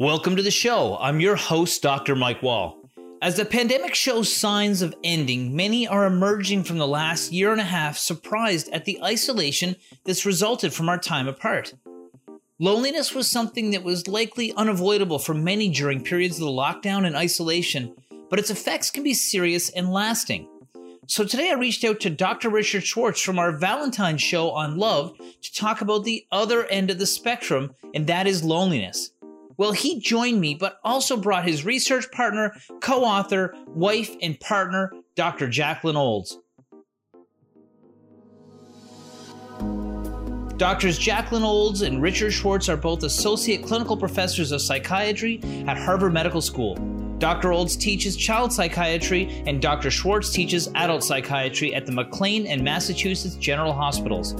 Welcome to the show. I'm your host, Dr. Mike Wall. As the pandemic shows signs of ending, many are emerging from the last year and a half surprised at the isolation that's resulted from our time apart. Loneliness was something that was likely unavoidable for many during periods of the lockdown and isolation, but its effects can be serious and lasting. So today I reached out to Dr. Richard Schwartz from our Valentine's show on love to talk about the other end of the spectrum, and that is loneliness. Well, he joined me, but also brought his research partner, co-author, wife, and partner, Dr. Jacqueline Olds. Doctors Jacqueline Olds and Richard Schwartz are both associate clinical professors of psychiatry at Harvard Medical School. Dr. Olds teaches child psychiatry, and Dr. Schwartz teaches adult psychiatry at the McLean and Massachusetts General Hospitals.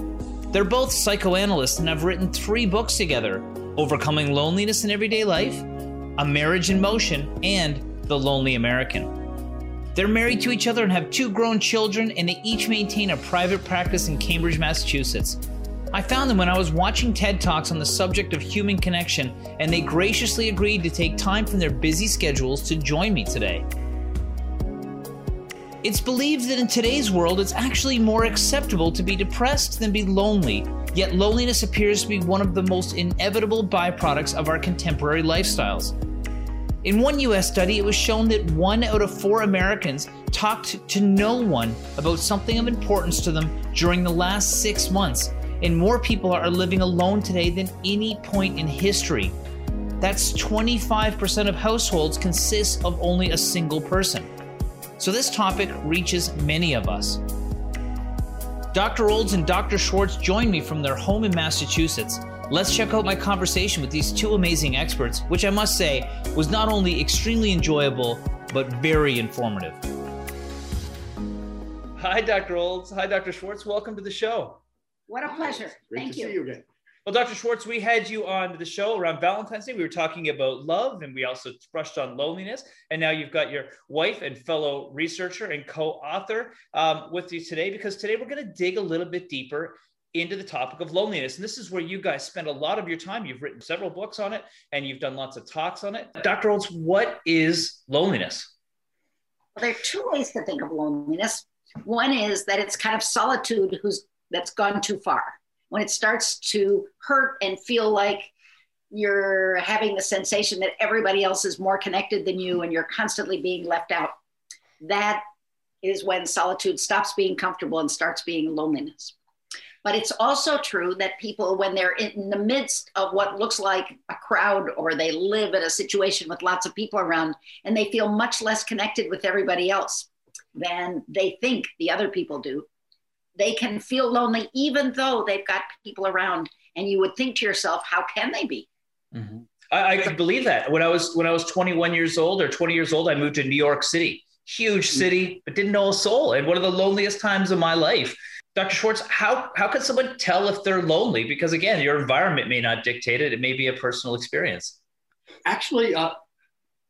They're both psychoanalysts and have written 3 books together: Overcoming Loneliness in Everyday Life, A Marriage in Motion, and The Lonely American. They're married to each other and have 2 grown children, and they each maintain a private practice in Cambridge, Massachusetts. I found them when I was watching TED Talks on the subject of human connection, and they graciously agreed to take time from their busy schedules to join me today. It's believed that in today's world, it's actually more acceptable to be depressed than be lonely, yet loneliness appears to be one of the most inevitable byproducts of our contemporary lifestyles. In one US study, it was shown that 1 out of 4 Americans talked to no one about something of importance to them during the last 6 months, and more people are living alone today than any point in history. That's 25% of households consist of only a single person. So this topic reaches many of us. Dr. Olds and Dr. Schwartz joined me from their home in Massachusetts. Let's check out my conversation with these 2 amazing experts, which I must say was not only extremely enjoyable, but very informative. Hi, Dr. Olds. Hi, Dr. Schwartz. Welcome to the show. What a pleasure. Thank you. Great to see you again. Well, Dr. Schwartz, we had you on the show around Valentine's Day. We were talking about love, and we also brushed on loneliness. And now you've got your wife and fellow researcher and co-author with you today, because today we're going to dig a little bit deeper into the topic of loneliness. And this is where you guys spend a lot of your time. You've written several books on it, and you've done lots of talks on it. Dr. Olds, what is loneliness? Well, there are 2 ways to think of loneliness. One is that it's kind of solitude that's gone too far, when it starts to hurt and feel like you're having the sensation that everybody else is more connected than you and you're constantly being left out. That is when solitude stops being comfortable and starts being loneliness. But it's also true that people, when they're in the midst of what looks like a crowd, or they live in a situation with lots of people around and they feel much less connected with everybody else than they think the other people do, they can feel lonely even though they've got people around, and you would think to yourself, how can they be? Mm-hmm. I could believe that. When I was 21 years old or 20 years old, I moved to New York City, huge city, but didn't know a soul, and one of the loneliest times of my life. Dr. Schwartz, how can someone tell if they're lonely? Because again, your environment may not dictate it. It may be a personal experience. Actually,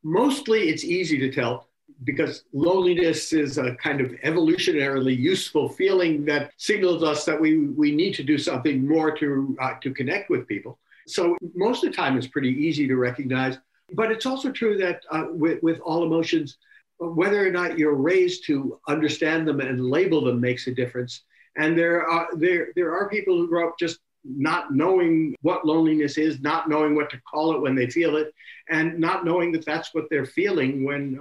mostly it's easy to tell, because loneliness is a kind of evolutionarily useful feeling that signals us that we need to do something more to connect with people. So most of the time it's pretty easy to recognize, but it's also true that with all emotions, whether or not you're raised to understand them and label them makes a difference. And there are people who grow up just not knowing what loneliness is, not knowing what to call it when they feel it, and not knowing that that's what they're feeling when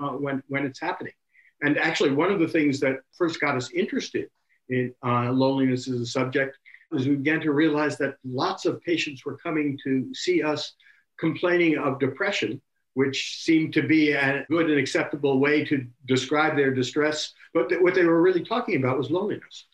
it's happening. And actually, one of the things that first got us interested in loneliness as a subject was we began to realize that lots of patients were coming to see us complaining of depression, which seemed to be a good and acceptable way to describe their distress. But what they were really talking about was loneliness.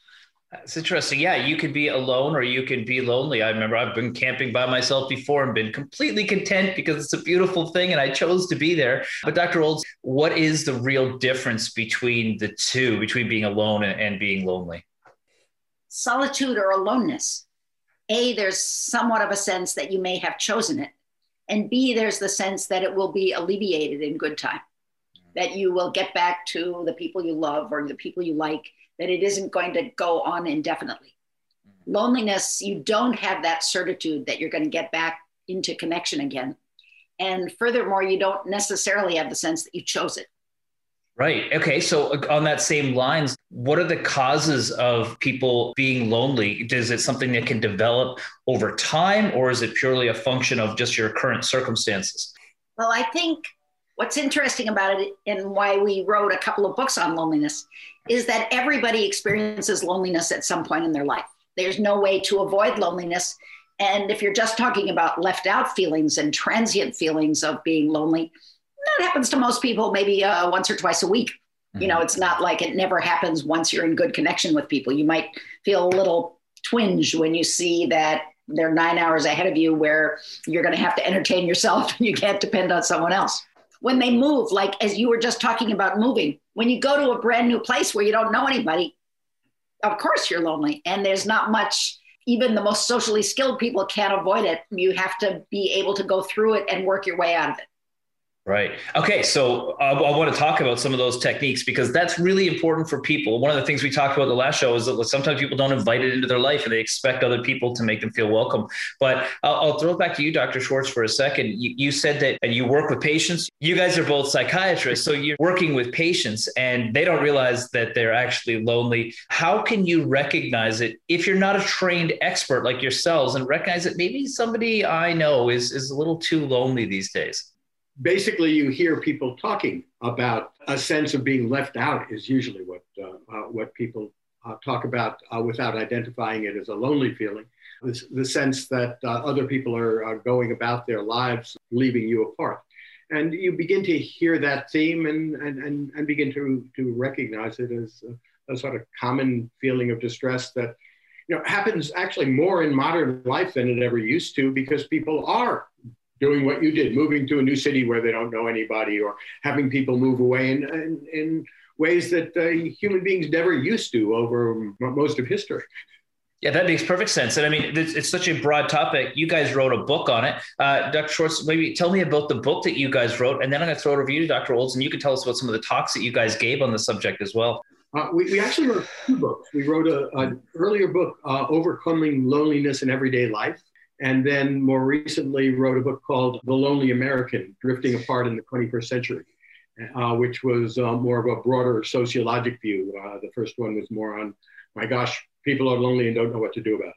It's interesting. Yeah, you could be alone or you could be lonely. I remember I've been camping by myself before and been completely content because it's a beautiful thing and I chose to be there. But Dr. Olds, what is the real difference between the two, between being alone and being lonely? Solitude or aloneness. A, there's somewhat of a sense that you may have chosen it. And B, there's the sense that it will be alleviated in good time, that you will get back to the people you love or the people you like, that it isn't going to go on indefinitely. Mm-hmm. Loneliness, you don't have that certitude that you're going to get back into connection again. And furthermore, you don't necessarily have the sense that you chose it. Right. Okay. So on that same lines, what are the causes of people being lonely? Is it something that can develop over time, or is it purely a function of just your current circumstances? Well, I think what's interesting about it, and why we wrote a couple of books on loneliness, is that everybody experiences loneliness at some point in their life. There's no way to avoid loneliness. And if you're just talking about left out feelings and transient feelings of being lonely, that happens to most people maybe once or twice a week. Mm-hmm. You know, it's not like it never happens once you're in good connection with people. You might feel a little twinge when you see that they're 9 hours ahead of you where you're going to have to entertain yourself and you can't depend on someone else. When they move, like as you were just talking about moving, when you go to a brand new place where you don't know anybody, of course you're lonely, and there's not much. Even the most socially skilled people can't avoid it. You have to be able to go through it and work your way out of it. Right. Okay. So I want to talk about some of those techniques, because that's really important for people. One of the things we talked about the last show is that sometimes people don't invite it into their life and they expect other people to make them feel welcome. But I'll throw it back to you, Dr. Schwartz, for a second. You said that you work with patients. You guys are both psychiatrists, so you're working with patients and they don't realize that they're actually lonely. How can you recognize it if you're not a trained expert like yourselves and recognize that maybe somebody I know is a little too lonely these days? Basically, you hear people talking about a sense of being left out is usually what people talk about without identifying it as a lonely feeling. The sense that other people are going about their lives, leaving you apart. And you begin to hear that theme and begin to recognize it as a sort of common feeling of distress that, you know, happens actually more in modern life than it ever used to, because people are doing what you did, moving to a new city where they don't know anybody, or having people move away in ways that human beings never used to over most of history. Yeah, that makes perfect sense. And I mean, it's such a broad topic. You guys wrote a book on it. Dr. Schwartz, maybe tell me about the book that you guys wrote, and then I'm going to throw it over to you, Dr. Olds, and you can tell us about some of the talks that you guys gave on the subject as well. We actually wrote two books. We wrote an earlier book, Overcoming Loneliness in Everyday Life, and then more recently wrote a book called The Lonely American, Drifting Apart in the 21st Century, which was more of a broader sociologic view. The first one was more on, my gosh, people are lonely and don't know what to do about it.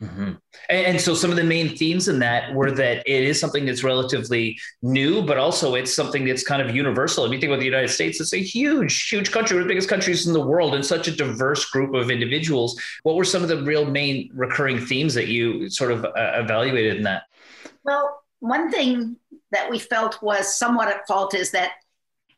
Mm-hmm. And so some of the main themes in that were that it is something that's relatively new, but also it's something that's kind of universal. If you think about the United States, it's a huge, huge country, one of the biggest countries in the world, and such a diverse group of individuals. What were some of the real main recurring themes that you sort of evaluated in that? Well, one thing that we felt was somewhat at fault is that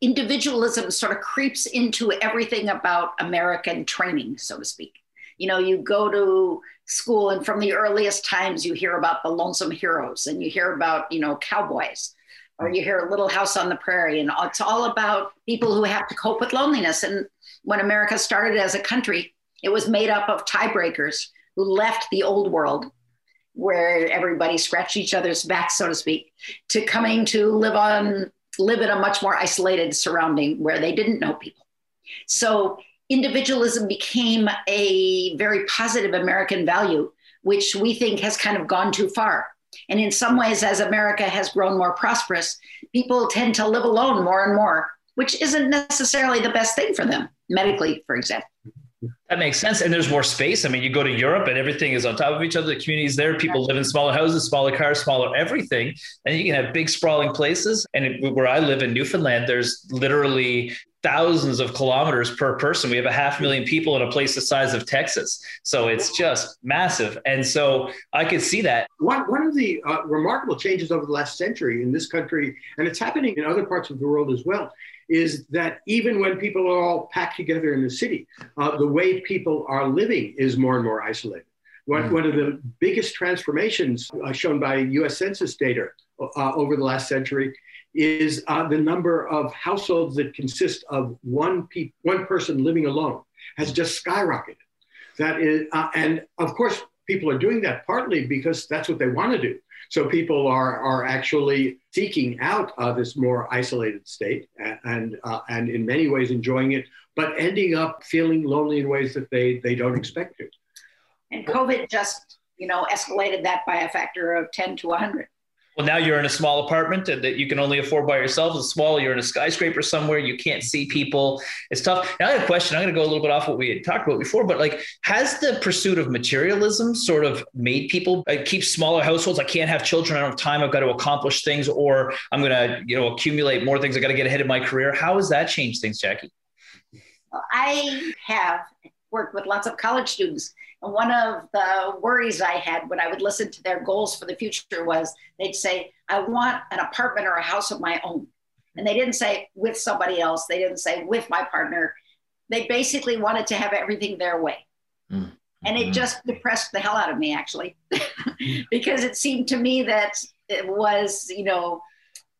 individualism sort of creeps into everything about American training, so to speak. You know, you go to school and from the earliest times you hear about the lonesome heroes and you hear about, you know, cowboys, or you hear Little House on the Prairie, and it's all about people who have to cope with loneliness. And when America started as a country, it was made up of tiebreakers who left the old world where everybody scratched each other's back, so to speak, to coming to live in a much more isolated surrounding where they didn't know people. So individualism became a very positive American value, which we think has kind of gone too far. And in some ways, as America has grown more prosperous, people tend to live alone more and more, which isn't necessarily the best thing for them, medically, for example. That makes sense. And there's more space. I mean, you go to Europe and everything is on top of each other. The communities there, people live in smaller houses, smaller cars, smaller everything. And you can have big sprawling places. And where I live in Newfoundland, there's literally thousands of kilometers per person. We have 500,000 people in a place the size of Texas. So it's just massive. And so I could see that. One of the remarkable changes over the last century in this country, and it's happening in other parts of the world as well, is that even when people are all packed together in the city, the way people are living is more and more isolated. One of the biggest transformations shown by U.S. Census data over the last century is the number of households that consist of one person living alone has just skyrocketed. That is, and of course, people are doing that partly because that's what they want to do. So people are actually seeking out this more isolated state and in many ways enjoying it, but ending up feeling lonely in ways that they don't expect to. And COVID just, you know, escalated that by a factor of 10 to 100. Well, now you're in a small apartment that you can only afford by yourself. It's small. You're in a skyscraper somewhere. You can't see people. It's tough. Now I have a question. I'm going to go a little bit off what we had talked about before, but like, has the pursuit of materialism sort of made people keep smaller households? I can't have children. I don't have time. I've got to accomplish things, or I'm going to, accumulate more things. I got to get ahead in my career. How has that changed things, Jackie? Well, I have worked with lots of college students. And one of the worries I had when I would listen to their goals for the future was they'd say, I want an apartment or a house of my own. And they didn't say with somebody else. They didn't say with my partner. They basically wanted to have everything their way. Mm-hmm. And it just depressed the hell out of me, actually, because it seemed to me that it was,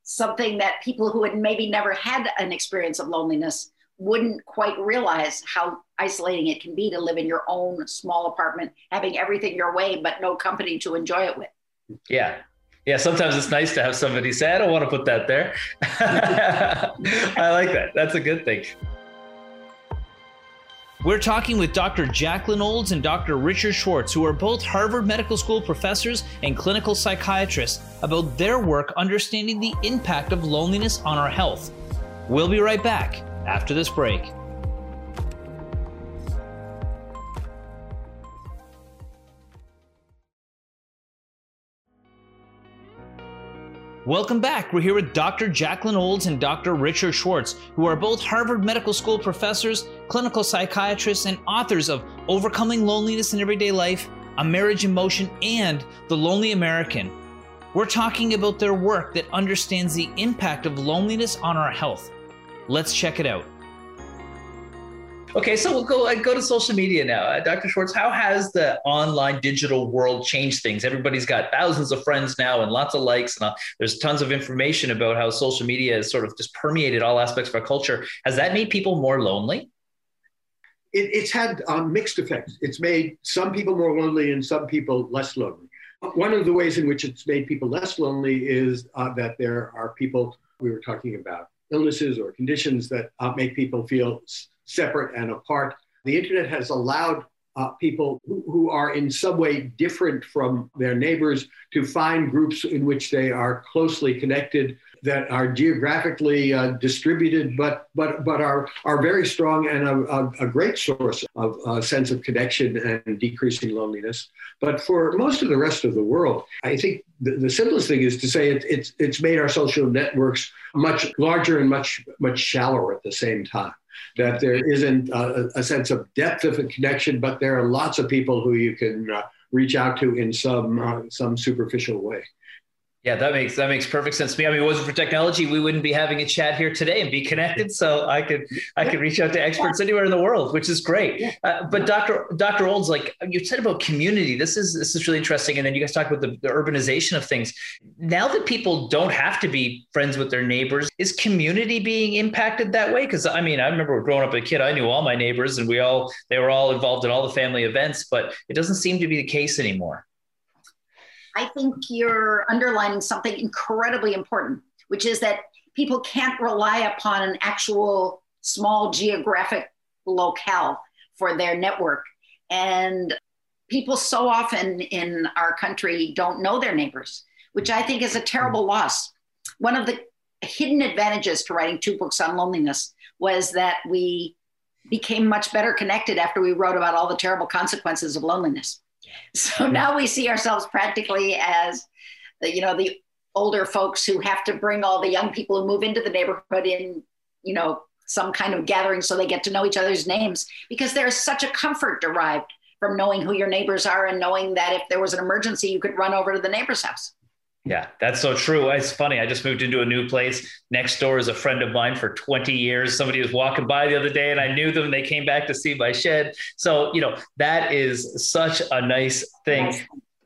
something that people who had maybe never had an experience of loneliness wouldn't quite realize how isolating it can be to live in your own small apartment, having everything your way, but no company to enjoy it with. Yeah. Yeah. Sometimes it's nice to have somebody say, I don't want to put that there. I like that. That's a good thing. We're talking with Dr. Jacqueline Olds and Dr. Richard Schwartz, who are both Harvard Medical School professors and clinical psychiatrists, about their work understanding the impact of loneliness on our health. We'll be right back after this break. Welcome back. We're here with Dr. Jacqueline Olds and Dr. Richard Schwartz, who are both Harvard Medical School professors, clinical psychiatrists, and authors of Overcoming Loneliness in Everyday Life, A Marriage in Motion, and The Lonely American. We're talking about their work that understands the impact of loneliness on our health. Let's check it out. Okay, so we'll go to social media now. Dr. Schwartz, how has the online digital world changed things? Everybody's got thousands of friends now and lots of likes, and there's tons of information about how social media has sort of just permeated all aspects of our culture. Has that made people more lonely? It's had mixed effects. It's made some people more lonely and some people less lonely. One of the ways in which it's made people less lonely is that there are people we were talking about, illnesses or conditions that make people feel separate and apart. The internet has allowed people who are in some way different from their neighbors to find groups in which they are closely connected, that are geographically distributed, but are very strong and a great source of a sense of connection and decreasing loneliness. But for most of the rest of the world, I think the simplest thing is to say it's made our social networks much larger and much shallower at the same time. That there isn't a sense of depth of a connection, but there are lots of people who you can reach out to in some superficial way. Yeah, that makes perfect sense to me. I mean, if it wasn't for technology, we wouldn't be having a chat here today and be connected. So I could reach out to experts anywhere in the world, which is great. But Dr. Olds, like you said about community, this is really interesting. And then you guys talked about the urbanization of things. Now that people don't have to be friends with their neighbors, is community being impacted that way? Because I mean, I remember growing up as a kid, I knew all my neighbors, and they were all involved in all the family events. But it doesn't seem to be the case anymore. I think you're underlining something incredibly important, which is that people can't rely upon an actual small geographic locale for their network. And people so often in our country don't know their neighbors, which I think is a terrible loss. One of the hidden advantages to writing two books on loneliness was that we became much better connected after we wrote about all the terrible consequences of loneliness. So now we see ourselves practically as, the older folks who have to bring all the young people who move into the neighborhood in, some kind of gathering so they get to know each other's names, because there's such a comfort derived from knowing who your neighbors are and knowing that if there was an emergency, you could run over to the neighbor's house. Yeah, that's so true. It's funny. I just moved into a new place. Next door is a friend of mine for 20 years. Somebody was walking by the other day and I knew them. They came back to see my shed. So, that is such a nice thing. Nice.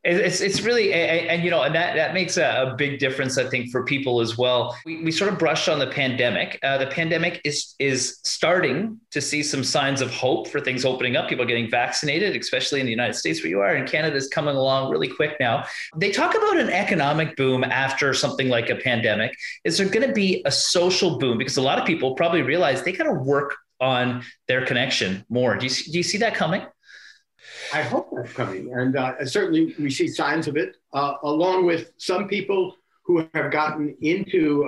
It's really, and that makes a big difference, I think, for people as well. We sort of brushed on the pandemic. The pandemic is starting to see some signs of hope for things opening up. People are getting vaccinated, especially in the United States where you are, and Canada is coming along really quick now. They talk about an economic boom after something like a pandemic. Is there going to be a social boom? Because a lot of people probably realize they got to work on their connection more. Do you see that coming? I hope that's coming. And certainly we see signs of it, along with some people who have gotten into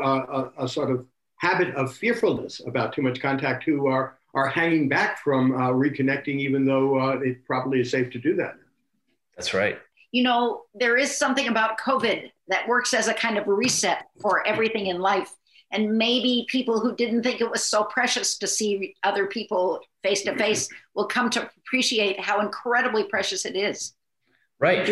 a sort of habit of fearfulness about too much contact, who are hanging back from reconnecting, even though it probably is safe to do that. That's right. You know, there is something about COVID that works as a kind of reset for everything in life. And maybe people who didn't think it was so precious to see other people face to face will come to appreciate how incredibly precious it is. Right.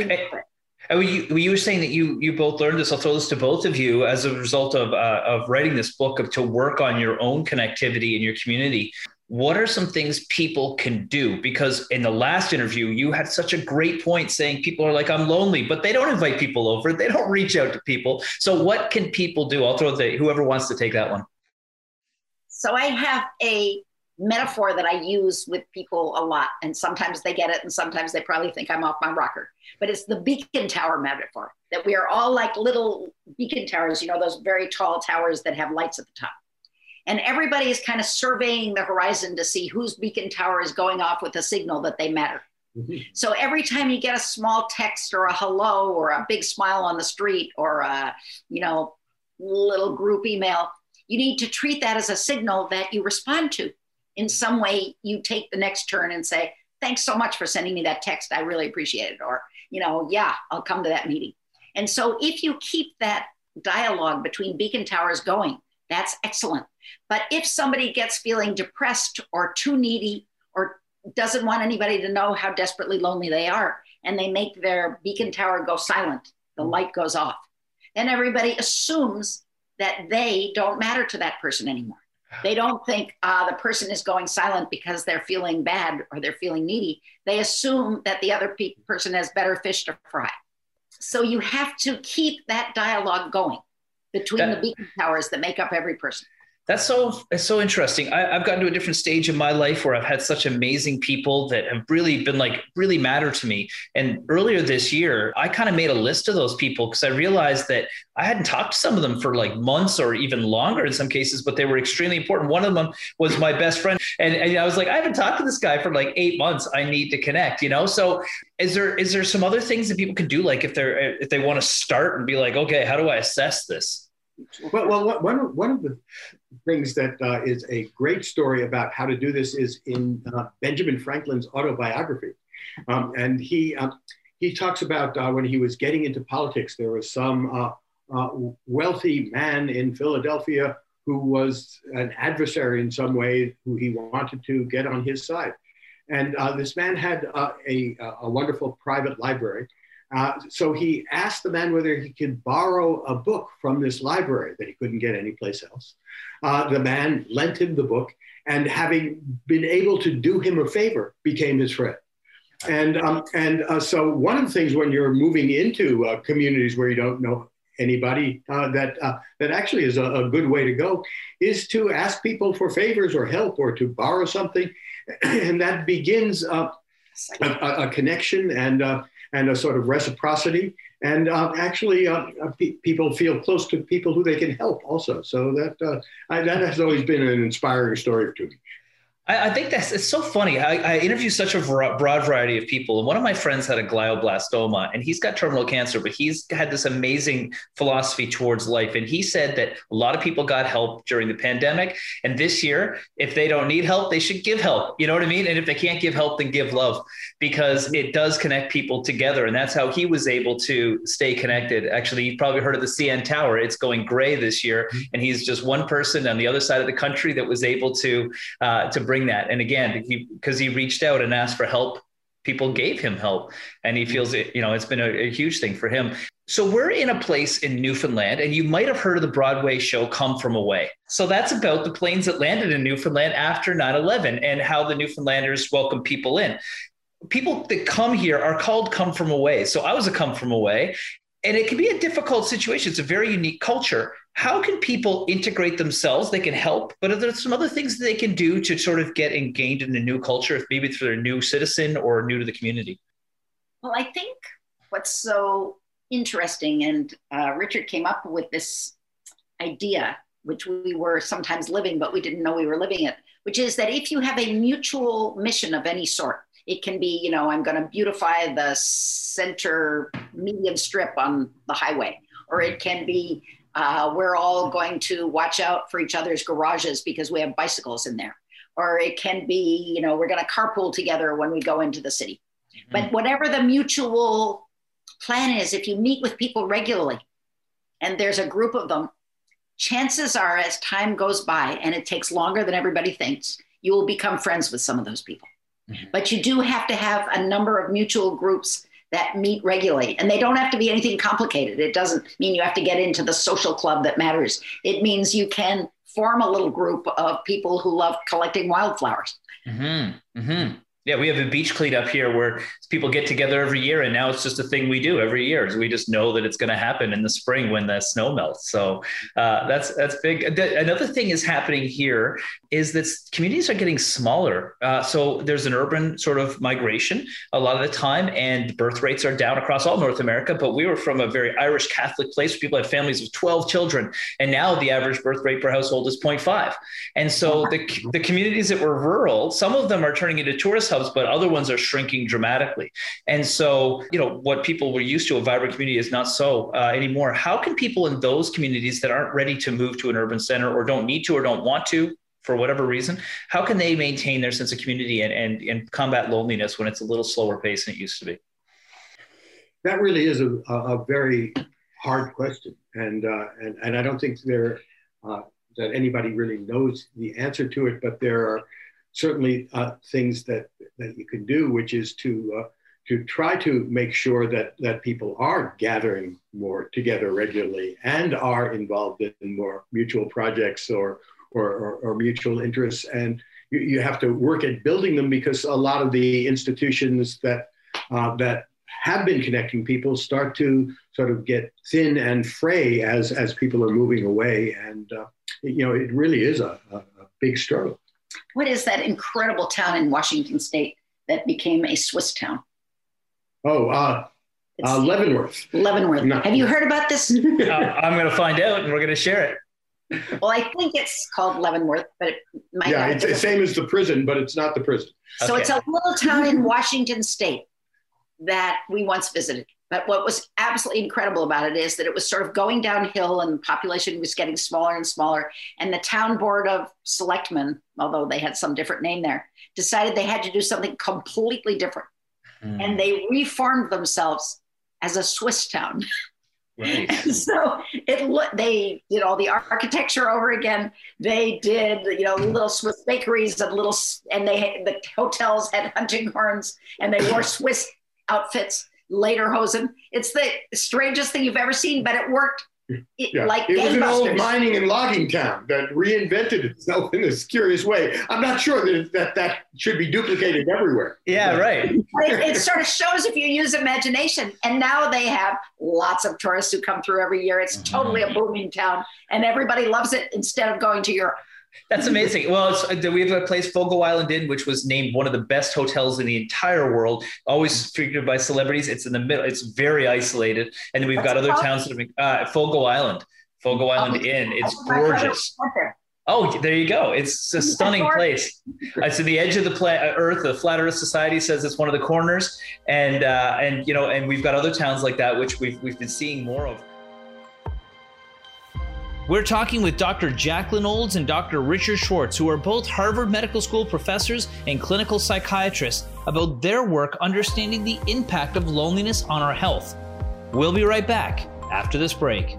And you were saying that you both learned this, I'll throw this to both of you, as a result of writing this book, to work on your own connectivity in your community. What are some things people can do? Because in the last interview, you had such a great point saying people are like, I'm lonely, but they don't invite people over. They don't reach out to people. So what can people do? I'll throw it to whoever wants to take that one. So I have a metaphor that I use with people a lot, and sometimes they get it, and sometimes they probably think I'm off my rocker. But it's the beacon tower metaphor, that we are all like little beacon towers, you know, those very tall towers that have lights at the top. And everybody is kind of surveying the horizon to see whose beacon tower is going off with a signal that they matter. Mm-hmm. So every time you get a small text or a hello or a big smile on the street or a, you know, little group email, you need to treat that as a signal that you respond to. In some way, you take the next turn and say, thanks so much for sending me that text. I really appreciate it. Or, you know, yeah, I'll come to that meeting. And so if you keep that dialogue between beacon towers going, that's excellent. But if somebody gets feeling depressed or too needy or doesn't want anybody to know how desperately lonely they are, and they make their beacon tower go silent, the light goes off, then everybody assumes that they don't matter to that person anymore. They don't think the person is going silent because they're feeling bad or they're feeling needy. They assume that the other person has better fish to fry. So you have to keep that dialogue going between the beacon towers that make up every person. That's so interesting. I've gotten to a different stage in my life where I've had such amazing people that have really been like, really matter to me. And earlier this year, I kind of made a list of those people because I realized that I hadn't talked to some of them for like months or even longer in some cases, but they were extremely important. One of them was my best friend. And I was like, I haven't talked to this guy for like 8 months. I need to connect, you know? So is there some other things that people can do? Like if they want to start and be like, okay, how do I assess this? Well, one of the things that is a great story about how to do this is in Benjamin Franklin's autobiography. And he talks about when he was getting into politics, there was some wealthy man in Philadelphia who was an adversary in some way, who he wanted to get on his side. And this man had a wonderful private library. So he asked the man whether he could borrow a book from this library that he couldn't get anyplace else. The man lent him the book, and having been able to do him a favor, became his friend. And so one of the things when you're moving into communities where you don't know anybody, that actually is a good way to go, is to ask people for favors or help or to borrow something. And that begins a connection and a sort of reciprocity. And actually, people feel close to people who they can help also. So that has always been an inspiring story to me. I think it's so funny. I interview such a broad variety of people. And one of my friends had a glioblastoma, and he's got terminal cancer, but he's had this amazing philosophy towards life. And he said that a lot of people got help during the pandemic. And this year, if they don't need help, they should give help. You know what I mean? And if they can't give help, then give love, because it does connect people together. And that's how he was able to stay connected. Actually, you've probably heard of the CN Tower. It's going gray this year. And he's just one person on the other side of the country that was able to bring that. And again, because he reached out and asked for help, people gave him help, and he feels it, you know, it's been a huge thing for him. So we're in a place in Newfoundland, and you might have heard of the Broadway show Come From Away. So that's about the planes that landed in Newfoundland after 9/11 and how the Newfoundlanders welcome people in. People that come here are called Come From Away. So I was a Come From Away, and it can be a difficult situation. It's a very unique culture. How can people integrate themselves? They can help, but are there some other things that they can do to sort of get engaged in a new culture, if maybe they're a new citizen or new to the community? Well, I think what's so interesting, and Richard came up with this idea, which we were sometimes living, but we didn't know we were living it, which is that if you have a mutual mission of any sort, it can be, you know, I'm going to beautify the center median strip on the highway, or it can be we're all going to watch out for each other's garages because we have bicycles in there. Or it can be, you know, we're going to carpool together when we go into the city. Mm-hmm. But whatever the mutual plan is, if you meet with people regularly and there's a group of them, chances are as time goes by, and it takes longer than everybody thinks, you will become friends with some of those people. Mm-hmm. But you do have to have a number of mutual groups that meet regularly. And they don't have to be anything complicated. It doesn't mean you have to get into the social club that matters. It means you can form a little group of people who love collecting wildflowers. Mm-hmm. Mm-hmm. Yeah, we have a beach cleanup here where people get together every year, and now it's just a thing we do every year. We just know that it's going to happen in the spring when the snow melts. So that's big. Another thing is happening here is that communities are getting smaller. So there's an urban sort of migration a lot of the time, and birth rates are down across all North America. But we were from a very Irish Catholic place where people had families of 12 children, and now the average birth rate per household is 0.5. And so the communities that were rural, some of them are turning into tourist hubs, but other ones are shrinking dramatically. And so, you know, what people were used to, a vibrant community, is not so anymore. How can people in those communities that aren't ready to move to an urban center, or don't need to, or don't want to, for whatever reason, how can they maintain their sense of community and combat loneliness when it's a little slower pace than it used to be? That really is a very hard question. And I don't think that anybody really knows the answer to it, but there are certainly things that you can do, which is to try to make sure that people are gathering more together regularly and are involved in more mutual projects or mutual interests. And you have to work at building them, because a lot of the institutions that have been connecting people start to sort of get thin and fray as people are moving away. And, you know, it really is a big struggle. What is that incredible town in Washington State that became a Swiss town? Oh, Leavenworth. Leavenworth. No. Have you heard about this? I'm going to find out, and we're going to share it. Well, I think it's called Leavenworth, but it might not. Yeah, it's the same as the prison, but it's not the prison. So okay. It's a little town in Washington State that we once visited. But what was absolutely incredible about it is that it was sort of going downhill, and the population was getting smaller and smaller. And the town board of selectmen, although they had some different name there, decided they had to do something completely different. Mm. And they reformed themselves as a Swiss town. Right. So they did all the architecture over again. They did, you know, little Swiss bakeries and the hotels had hunting horns, and they wore Swiss outfits. Lederhosen. It's the strangest thing you've ever seen, but it worked. Like it was an old mining and logging town that reinvented itself in this curious way. I'm not sure that should be duplicated everywhere. Yeah, right. It sort of shows if you use imagination. And now they have lots of tourists who come through every year. It's totally a booming town, and everybody loves it instead of going to Europe. That's amazing. Well, we have a place, Fogo Island Inn, which was named one of the best hotels in the entire world, always frequented by celebrities. It's in the middle. It's very isolated. And then we've got other towns that have been, Fogo Island Inn. It's gorgeous. Oh, there you go. It's a stunning place. It's in the edge of the earth. The Flat Earth Society says it's one of the corners. And you know, and we've got other towns like that, which we've been seeing more of. We're talking with Dr. Jacqueline Olds and Dr. Richard Schwartz, who are both Harvard Medical School professors and clinical psychiatrists, about their work understanding the impact of loneliness on our health. We'll be right back after this break.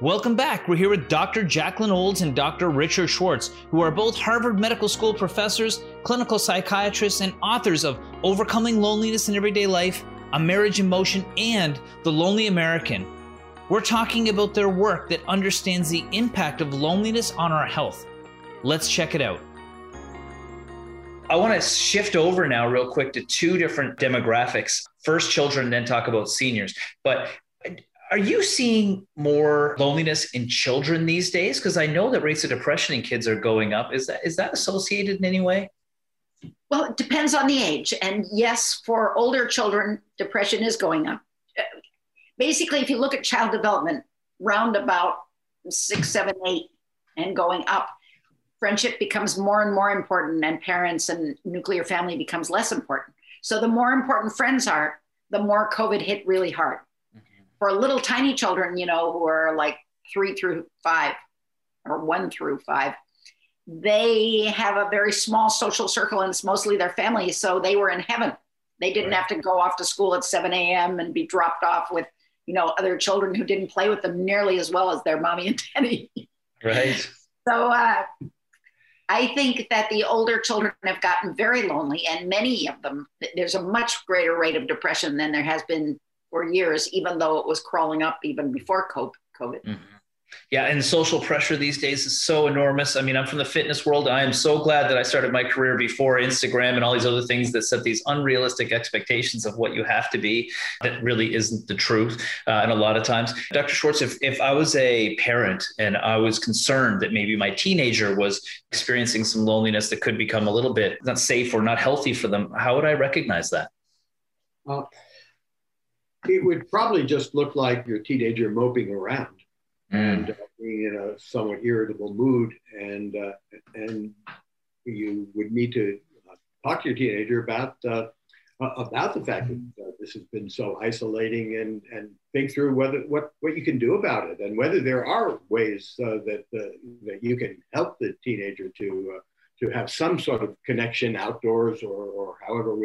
Welcome back. We're here with Dr. Jacqueline Olds and Dr. Richard Schwartz, who are both Harvard Medical School professors, clinical psychiatrists, and authors of Overcoming Loneliness in Everyday Life, A Marriage in Motion, and The Lonely American. We're talking about their work that understands the impact of loneliness on our health. Let's check it out. I want to shift over now real quick to two different demographics. First children, then talk about seniors. But are you seeing more loneliness in children these days? Because I know that rates of depression in kids are going up. Is that associated in any way? Well, it depends on the age. And yes, for older children, depression is going up. Basically, if you look at child development, round about 6, 7, 8 and going up, friendship becomes more and more important, and parents and nuclear family becomes less important. So the more important friends are, the more COVID hit really hard. Mm-hmm. For little tiny children, you know, who are like 3 through 5 or 1 through 5, they have a very small social circle, and it's mostly their family. So they were in heaven. They didn't have to go off to school at 7 a.m. and be dropped off with, you know, other children who didn't play with them nearly as well as their mommy and daddy. Right. So I think that the older children have gotten very lonely, and many of them, there's a much greater rate of depression than there has been for years, even though it was crawling up even before COVID. Mm-hmm. Yeah. And social pressure these days is so enormous. I mean, I'm from the fitness world. I am so glad that I started my career before Instagram and all these other things that set these unrealistic expectations of what you have to be. That really isn't the truth. And a lot of times, Dr. Schwartz, if I was a parent and I was concerned that maybe my teenager was experiencing some loneliness that could become a little bit not safe or not healthy for them, how would I recognize that? Well, it would probably just look like your teenager moping around. And being in a somewhat irritable mood, and you would need to talk to your teenager about the fact that this has been so isolating, and think through whether what you can do about it, and whether there are ways that you can help the teenager to have some sort of connection outdoors or however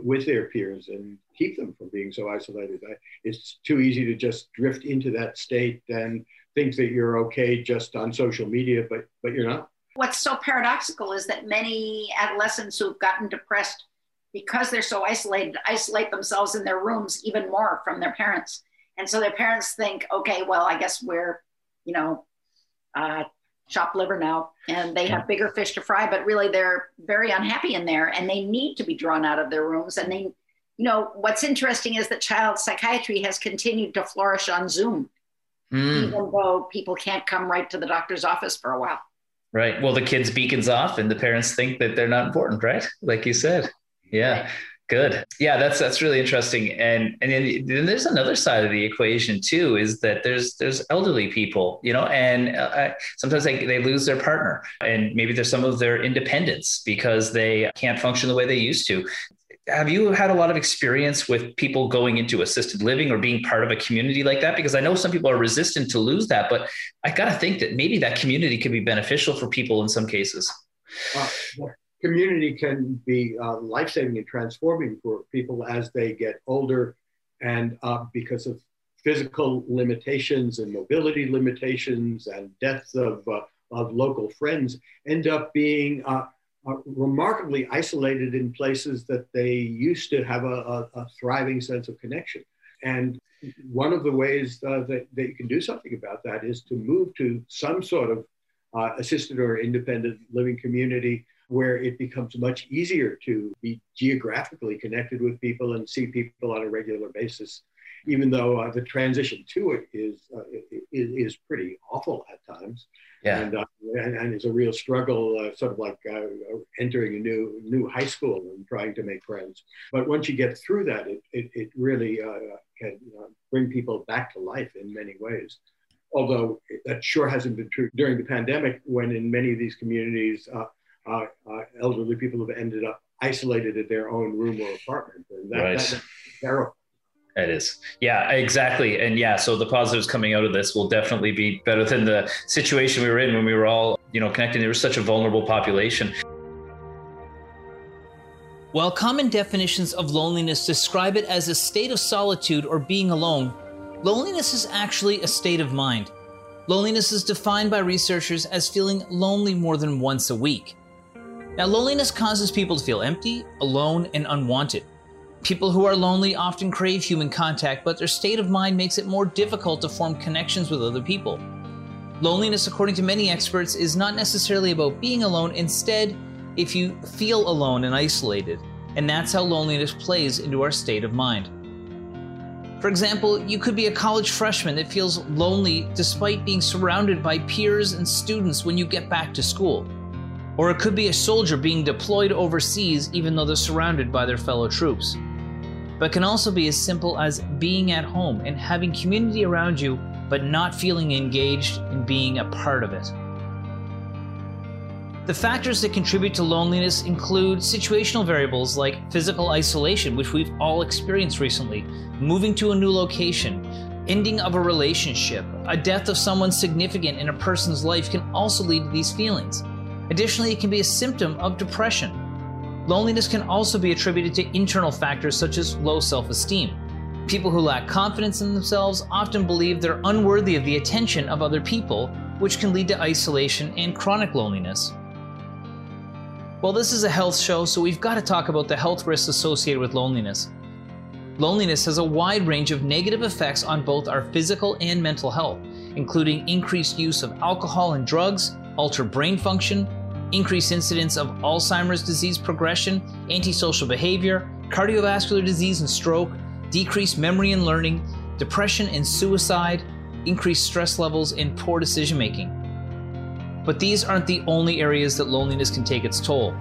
with their peers, and keep them from being so isolated. It's too easy to just drift into that state and think that you're okay just on social media, but you're not. What's so paradoxical is that many adolescents who've gotten depressed because they're so isolated, isolate themselves in their rooms even more from their parents. And so their parents think, okay, well, I guess we're, you know, chopped liver now, and they have bigger fish to fry, but really they're very unhappy in there, and they need to be drawn out of their rooms. And they, you know, what's interesting is that child psychiatry has continued to flourish on Zoom, even though people can't come right to the doctor's office for a while. Right. Well, the kids' beacons off and the parents think that they're not important, right? Like you said. Yeah. Right. Good. Yeah, that's really interesting. And then there's another side of the equation too, is that there's elderly people, you know, and sometimes they lose their partner, and maybe there's some of their independence because they can't function the way they used to. Have you had a lot of experience with people going into assisted living or being part of a community like that? Because I know some people are resistant to lose that, but I got to think that maybe that community could be beneficial for people in some cases. Yeah. Community can be life-saving and transforming for people as they get older, and because of physical limitations and mobility limitations and deaths of local friends, end up being remarkably isolated in places that they used to have a thriving sense of connection. And one of the ways that you can do something about that is to move to some sort of assisted or independent living community, where it becomes much easier to be geographically connected with people and see people on a regular basis, even though the transition to it is pretty awful at times. Yeah. And it's a real struggle, sort of like entering a new high school and trying to make friends. But once you get through that, it really can bring people back to life in many ways. Although that sure hasn't been true during the pandemic, when in many of these communities, elderly people have ended up isolated in their own room or apartment. And that's terrible. It is. Yeah, exactly. And yeah, so the positives coming out of this will definitely be better than the situation we were in when we were all, you know, connected. There was such a vulnerable population. While common definitions of loneliness describe it as a state of solitude or being alone, loneliness is actually a state of mind. Loneliness is defined by researchers as feeling lonely more than once a week. Now, loneliness causes people to feel empty, alone, and unwanted. People who are lonely often crave human contact, but their state of mind makes it more difficult to form connections with other people. Loneliness, according to many experts, is not necessarily about being alone. Instead, if you feel alone and isolated, and that's how loneliness plays into our state of mind. For example, you could be a college freshman that feels lonely despite being surrounded by peers and students when you get back to school. Or it could be a soldier being deployed overseas even though they're surrounded by their fellow troops. But it can also be as simple as being at home and having community around you, but not feeling engaged in being a part of it. The factors that contribute to loneliness include situational variables like physical isolation, which we've all experienced recently, moving to a new location, ending of a relationship, a death of someone significant in a person's life can also lead to these feelings. Additionally, it can be a symptom of depression. Loneliness can also be attributed to internal factors such as low self-esteem. People who lack confidence in themselves often believe they're unworthy of the attention of other people, which can lead to isolation and chronic loneliness. Well, this is a health show, so we've got to talk about the health risks associated with loneliness. Loneliness has a wide range of negative effects on both our physical and mental health, including increased use of alcohol and drugs, altered brain function, increased incidence of Alzheimer's disease progression, antisocial behavior, cardiovascular disease and stroke, decreased memory and learning, depression and suicide, increased stress levels, and poor decision-making. But these aren't the only areas that loneliness can take its toll.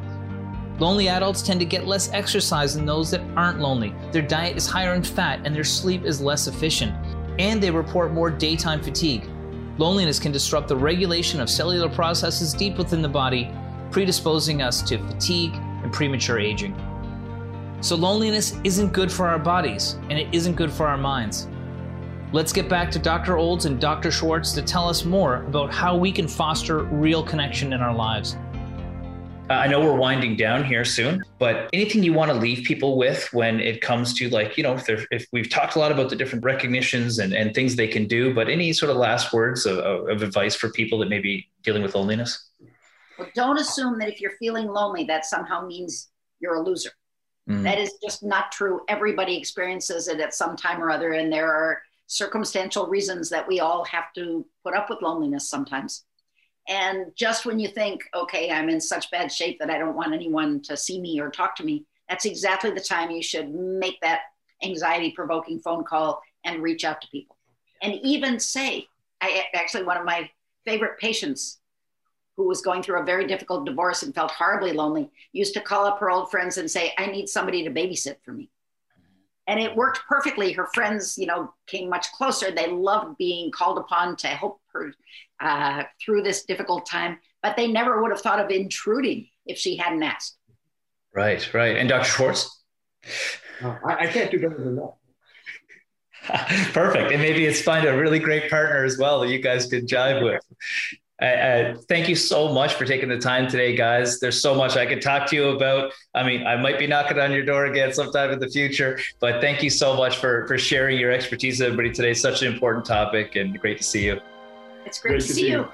Lonely adults tend to get less exercise than those that aren't lonely. Their diet is higher in fat and their sleep is less efficient, and they report more daytime fatigue. Loneliness can disrupt the regulation of cellular processes deep within the body, predisposing us to fatigue and premature aging. So loneliness isn't good for our bodies, and it isn't good for our minds. Let's get back to Dr. Olds and Dr. Schwartz to tell us more about how we can foster real connection in our lives. I know we're winding down here soon, but anything you want to leave people with when it comes to, like, you know, if we've talked a lot about the different recognitions and things they can do, but any sort of last words of advice for people that may be dealing with loneliness? Well, don't assume that if you're feeling lonely, that somehow means you're a loser. Mm. That is just not true. Everybody experiences it at some time or other. And there are circumstantial reasons that we all have to put up with loneliness sometimes. And just when you think, okay, I'm in such bad shape that I don't want anyone to see me or talk to me, that's exactly the time you should make that anxiety-provoking phone call and reach out to people. And even say, one of my favorite patients who was going through a very difficult divorce and felt horribly lonely, used to call up her old friends and say, I need somebody to babysit for me. And it worked perfectly. Her friends, came much closer. They loved being called upon to help her through this difficult time, but they never would have thought of intruding if she hadn't asked. Right. And Dr. Schwartz? I can't do better than that. Perfect. And maybe it's find a really great partner as well that you guys could jive with. Thank you so much for taking the time today, guys. There's so much I could talk to you about. I mean, I might be knocking on your door again sometime in the future, but thank you so much for sharing your expertise with everybody today. Such an important topic, and great to see you. It's great to see you.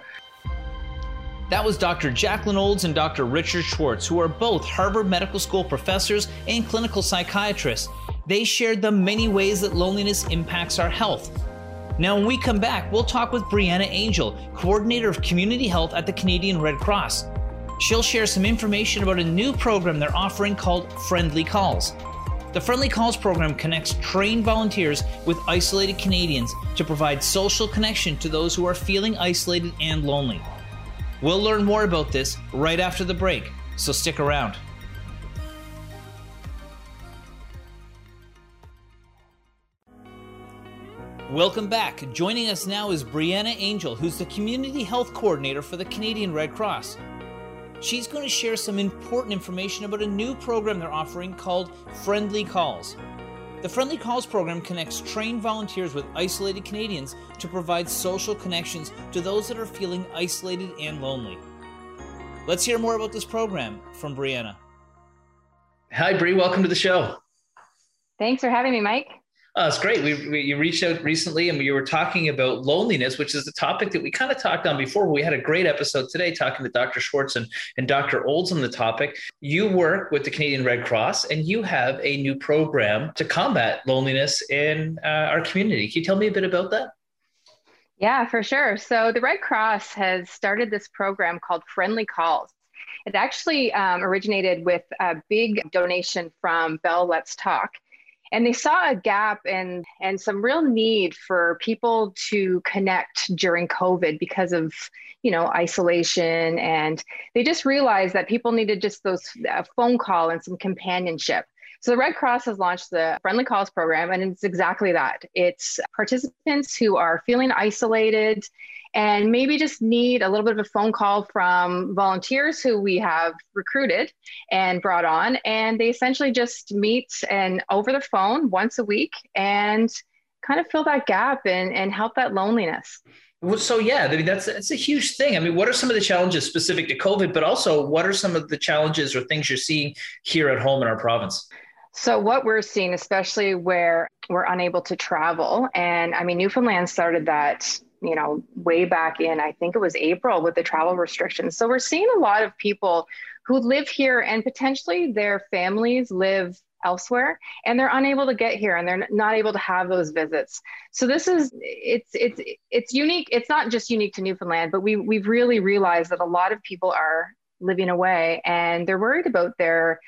That was Dr. Jacqueline Olds and Dr. Richard Schwartz, who are both Harvard Medical School professors and clinical psychiatrists. They shared the many ways that loneliness impacts our health. Now, when we come back, we'll talk with Brieanna Angel, Coordinator of Community Health at the Canadian Red Cross. She'll share some information about a new program they're offering called Friendly Calls. The Friendly Calls program connects trained volunteers with isolated Canadians to provide social connection to those who are feeling isolated and lonely. We'll learn more about this right after the break, so stick around. Welcome back. Joining us now is Brieanna Angel, who's the Community Health Coordinator for the Canadian Red Cross. She's going to share some important information about a new program they're offering called Friendly Calls. The Friendly Calls program connects trained volunteers with isolated Canadians to provide social connections to those that are feeling isolated and lonely. Let's hear more about this program from Brieanna. Hi, Brie. Welcome to the show. Thanks for having me, Mike. Oh, it's great. You reached out recently and we were talking about loneliness, which is the topic that we kind of talked on before. We had a great episode today talking to Dr. Schwartz and Dr. Olds on the topic. You work with the Canadian Red Cross and you have a new program to combat loneliness in our community. Can you tell me a bit about that? Yeah, for sure. So the Red Cross has started this program called Friendly Calls. It actually originated with a big donation from Bell Let's Talk. And they saw a gap and some real need for people to connect during COVID because of, isolation. And they just realized that people needed just a phone call and some companionship. So the Red Cross has launched the Friendly Calls program, and it's exactly that. It's participants who are feeling isolated and maybe just need a little bit of a phone call from volunteers who we have recruited and brought on. And they essentially just meet and over the phone once a week and kind of fill that gap and help that loneliness. So yeah, I mean, that's a huge thing. I mean, what are some of the challenges specific to COVID, but also what are some of the challenges or things you're seeing here at home in our province? So what we're seeing, especially where we're unable to travel, and I mean, Newfoundland started that, you know, way back in, I think it was April, with the travel restrictions. So we're seeing a lot of people who live here and potentially their families live elsewhere, and they're unable to get here and they're not able to have those visits. So this is, it's unique. It's not just unique to Newfoundland, but we've really realized that a lot of people are living away and they're worried about their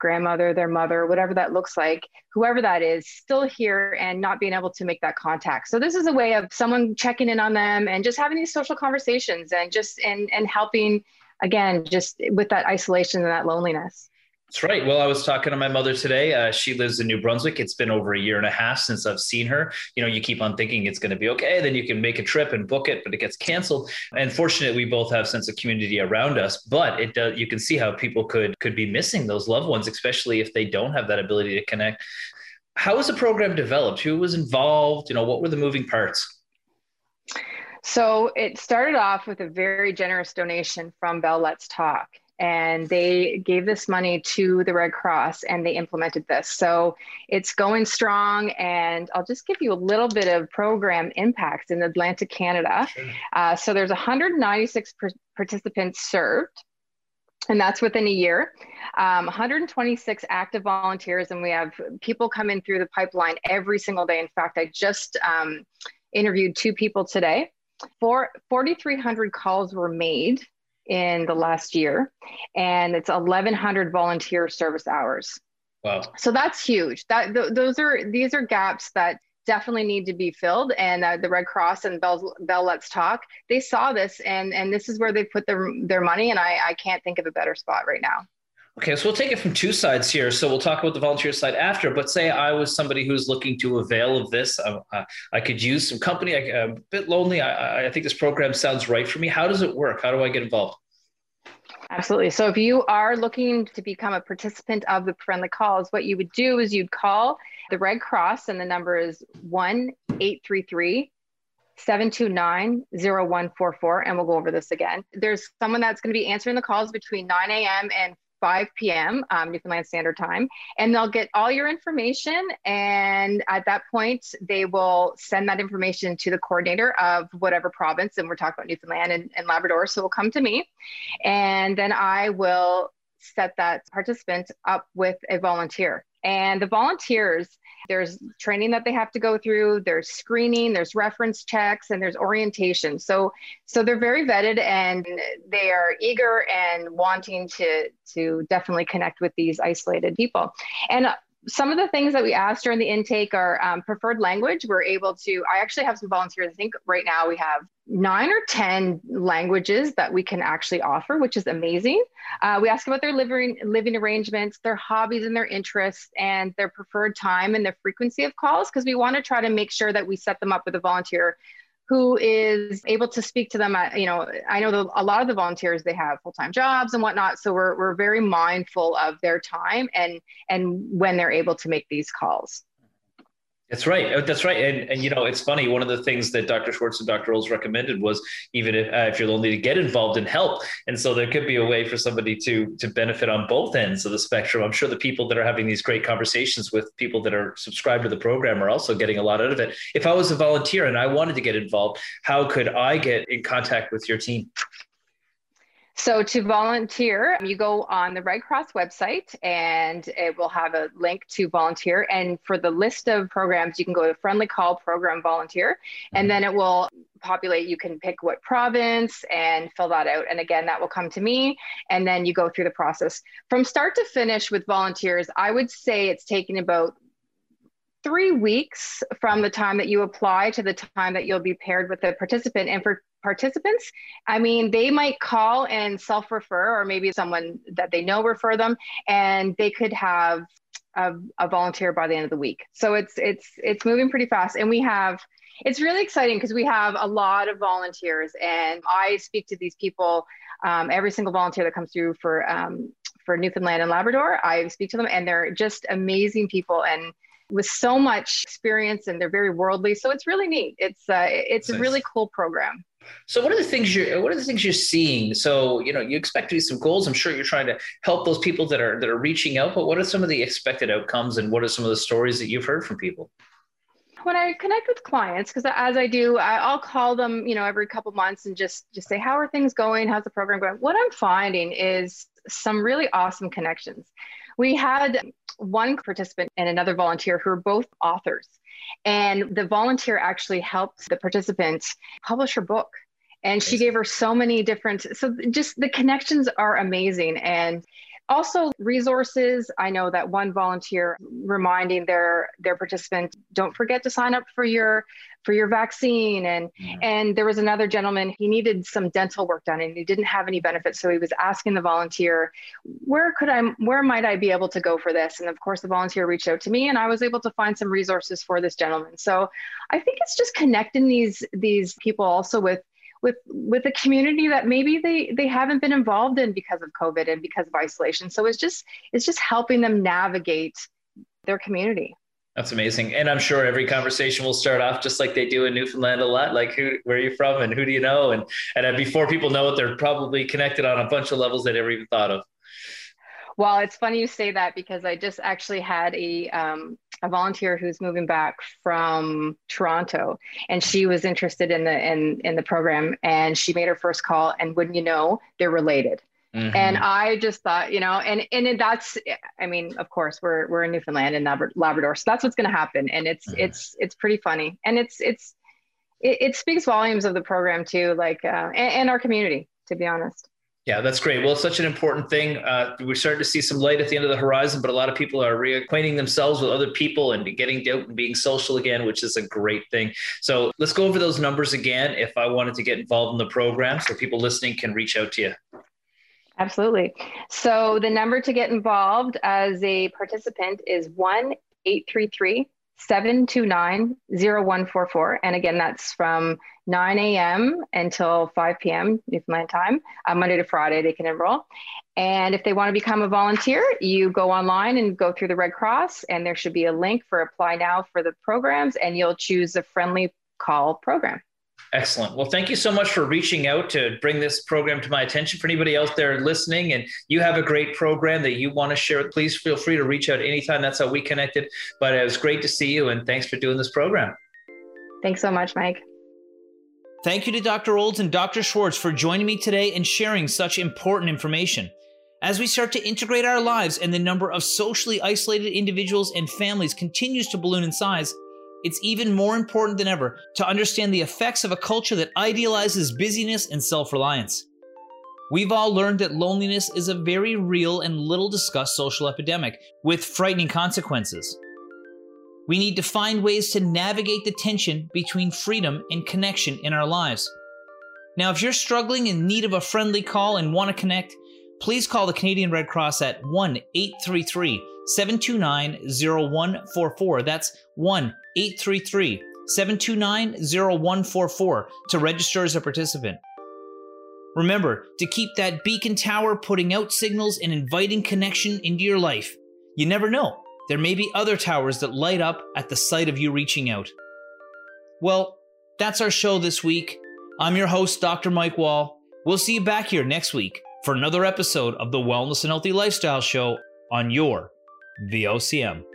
grandmother, their mother, whatever that looks like, whoever that is, still here and not being able to make that contact. So this is a way of someone checking in on them and just having these social conversations and just, and helping again, just with that isolation and that loneliness. That's right. Well, I was talking to my mother today. She lives in New Brunswick. It's been over 1.5 years since I've seen her. You know, you keep on thinking it's going to be okay. Then you can make a trip and book it, but it gets canceled. And fortunately, we both have a sense of community around us, but it does, you can see how people could be missing those loved ones, especially if they don't have that ability to connect. How was the program developed? Who was involved? You know, what were the moving parts? So it started off with a very generous donation from Bell Let's Talk. And they gave this money to the Red Cross and they implemented this. So it's going strong. And I'll just give you a little bit of program impact in Atlantic Canada. Sure. So there's 196 participants served, and that's within a year. 126 active volunteers, and we have people come in through the pipeline every single day. In fact, I just interviewed 2 people today. 4,300 calls were made in the last year, and it's 1,100 volunteer service hours. Wow. So that's huge. That these are gaps that definitely need to be filled. And the Red Cross and Bell Let's Talk, they saw this, and this is where they put their money. And I can't think of a better spot right now. Okay, so we'll take it from 2 sides here. So we'll talk about the volunteer side after, but say I was somebody who's looking to avail of this. I could use some company. I'm a bit lonely. I think this program sounds right for me. How does it work? How do I get involved? Absolutely. So if you are looking to become a participant of the Friendly Calls, what you would do is you'd call the Red Cross, and the number is 1-833-729-0144. And we'll go over this again. There's someone that's going to be answering the calls between 9 a.m. and 5 p.m. Newfoundland Standard Time, and they'll get all your information. And at that point, they will send that information to the coordinator of whatever province. And we're talking about Newfoundland and Labrador. So it'll come to me. And then I will set that participant up with a volunteer. And the volunteers, there's training that they have to go through, there's screening, there's reference checks, and there's orientation. So they're very vetted, and they are eager and wanting to definitely connect with these isolated people. And some of the things that we asked during the intake are preferred language. We're able to, I actually have some volunteers, I think right now we have 9 or 10 languages that we can actually offer, which is amazing. We ask about their living arrangements, their hobbies and their interests, and their preferred time and their frequency of calls, because we want to try to make sure that we set them up with a volunteer who is able to speak to them. You know, I know a lot of the volunteers, they have full-time jobs and whatnot. So we're very mindful of their time and when they're able to make these calls. That's right. That's right. And you know, it's funny. One of the things that Dr. Schwartz and Dr. Olds recommended was even if you're lonely, to get involved and help. And so there could be a way for somebody to benefit on both ends of the spectrum. I'm sure the people that are having these great conversations with people that are subscribed to the program are also getting a lot out of it. If I was a volunteer and I wanted to get involved, how could I get in contact with your team? So to volunteer, you go on the Red Cross website and it will have a link to volunteer. And for the list of programs, you can go to Friendly Call Program Volunteer, and then it will populate. You can pick what province and fill that out. And again, that will come to me. And then you go through the process. From start to finish with volunteers, I would say it's taking about 3 weeks from the time that you apply to the time that you'll be paired with a participant. And for participants, I mean, they might call and self-refer, or maybe someone that they know refer them, and they could have a volunteer by the end of the week. So it's moving pretty fast. And we have, it's really exciting because we have a lot of volunteers, and I speak to these people, every single volunteer that comes through for Newfoundland and Labrador. I speak to them, and they're just amazing people and with so much experience, and they're very worldly. So it's really neat. It's nice. A really cool program. So what are the things you're seeing? So, you know, you expect to see some goals. I'm sure you're trying to help those people that are reaching out, but what are some of the expected outcomes, and what are some of the stories that you've heard from people? When I connect with clients, because as I do, I'll call them, you know, every couple months and just say, how are things going? How's the program going? What I'm finding is some really awesome connections. We had one participant and another volunteer who are both authors, and the volunteer actually helped the participant publish her book. And she gave her so many different, so just the connections are amazing. And also resources. I know that one volunteer reminding their participant, don't forget to sign up for your vaccine. And, and there was another gentleman, he needed some dental work done and he didn't have any benefits. So he was asking the volunteer, where might I be able to go for this? And of course the volunteer reached out to me and I was able to find some resources for this gentleman. So I think it's just connecting these people also with a community that maybe they haven't been involved in because of COVID and because of isolation. So it's just helping them navigate their community. That's amazing. And I'm sure every conversation will start off just like they do in Newfoundland a lot, like where are you from and who do you know? And before people know it, they're probably connected on a bunch of levels they never even thought of. Well, it's funny you say that because I just actually had a volunteer who's moving back from Toronto, and she was interested in the program, and she made her first call, and wouldn't you know, they're related. Mm-hmm. And I just thought, you know, and that's, I mean, of course we're in Newfoundland and Labrador, so that's what's going to happen. And it's pretty funny. And it speaks volumes of the program too, like, and our community, to be honest. Yeah, that's great. Well, it's such an important thing. We're starting to see some light at the end of the horizon, but a lot of people are reacquainting themselves with other people and getting out and being social again, which is a great thing. So let's go over those numbers again if I wanted to get involved in the program so people listening can reach out to you. Absolutely. So the number to get involved as a participant is 1-833-729-0144. And again, that's from 9 a.m. until 5 p.m. Newfoundland time, Monday to Friday, they can enroll. And if they want to become a volunteer, you go online and go through the Red Cross, and there should be a link for apply now for the programs, and you'll choose a friendly call program. Excellent. Well, thank you so much for reaching out to bring this program to my attention. For anybody out there listening and you have a great program that you want to share, please feel free to reach out anytime. That's how we connected. But it was great to see you, and thanks for doing this program. Thanks so much, Mike. Thank you to Dr. Olds and Dr. Schwartz for joining me today and sharing such important information. As we start to integrate our lives and the number of socially isolated individuals and families continues to balloon in size, it's even more important than ever to understand the effects of a culture that idealizes busyness and self-reliance. We've all learned that loneliness is a very real and little discussed social epidemic with frightening consequences. We need to find ways to navigate the tension between freedom and connection in our lives. Now, if you're struggling in need of a friendly call and want to connect, please call the Canadian Red Cross at 1-833-729-0144. That's 1-833-729-0144 to register as a participant. Remember to keep that beacon tower putting out signals and inviting connection into your life. You never know, there may be other towers that light up at the sight of you reaching out. Well, that's our show this week. I'm your host, Dr. Mike Wall. We'll see you back here next week for another episode of the Wellness and Healthy Lifestyle Show on your VOCM.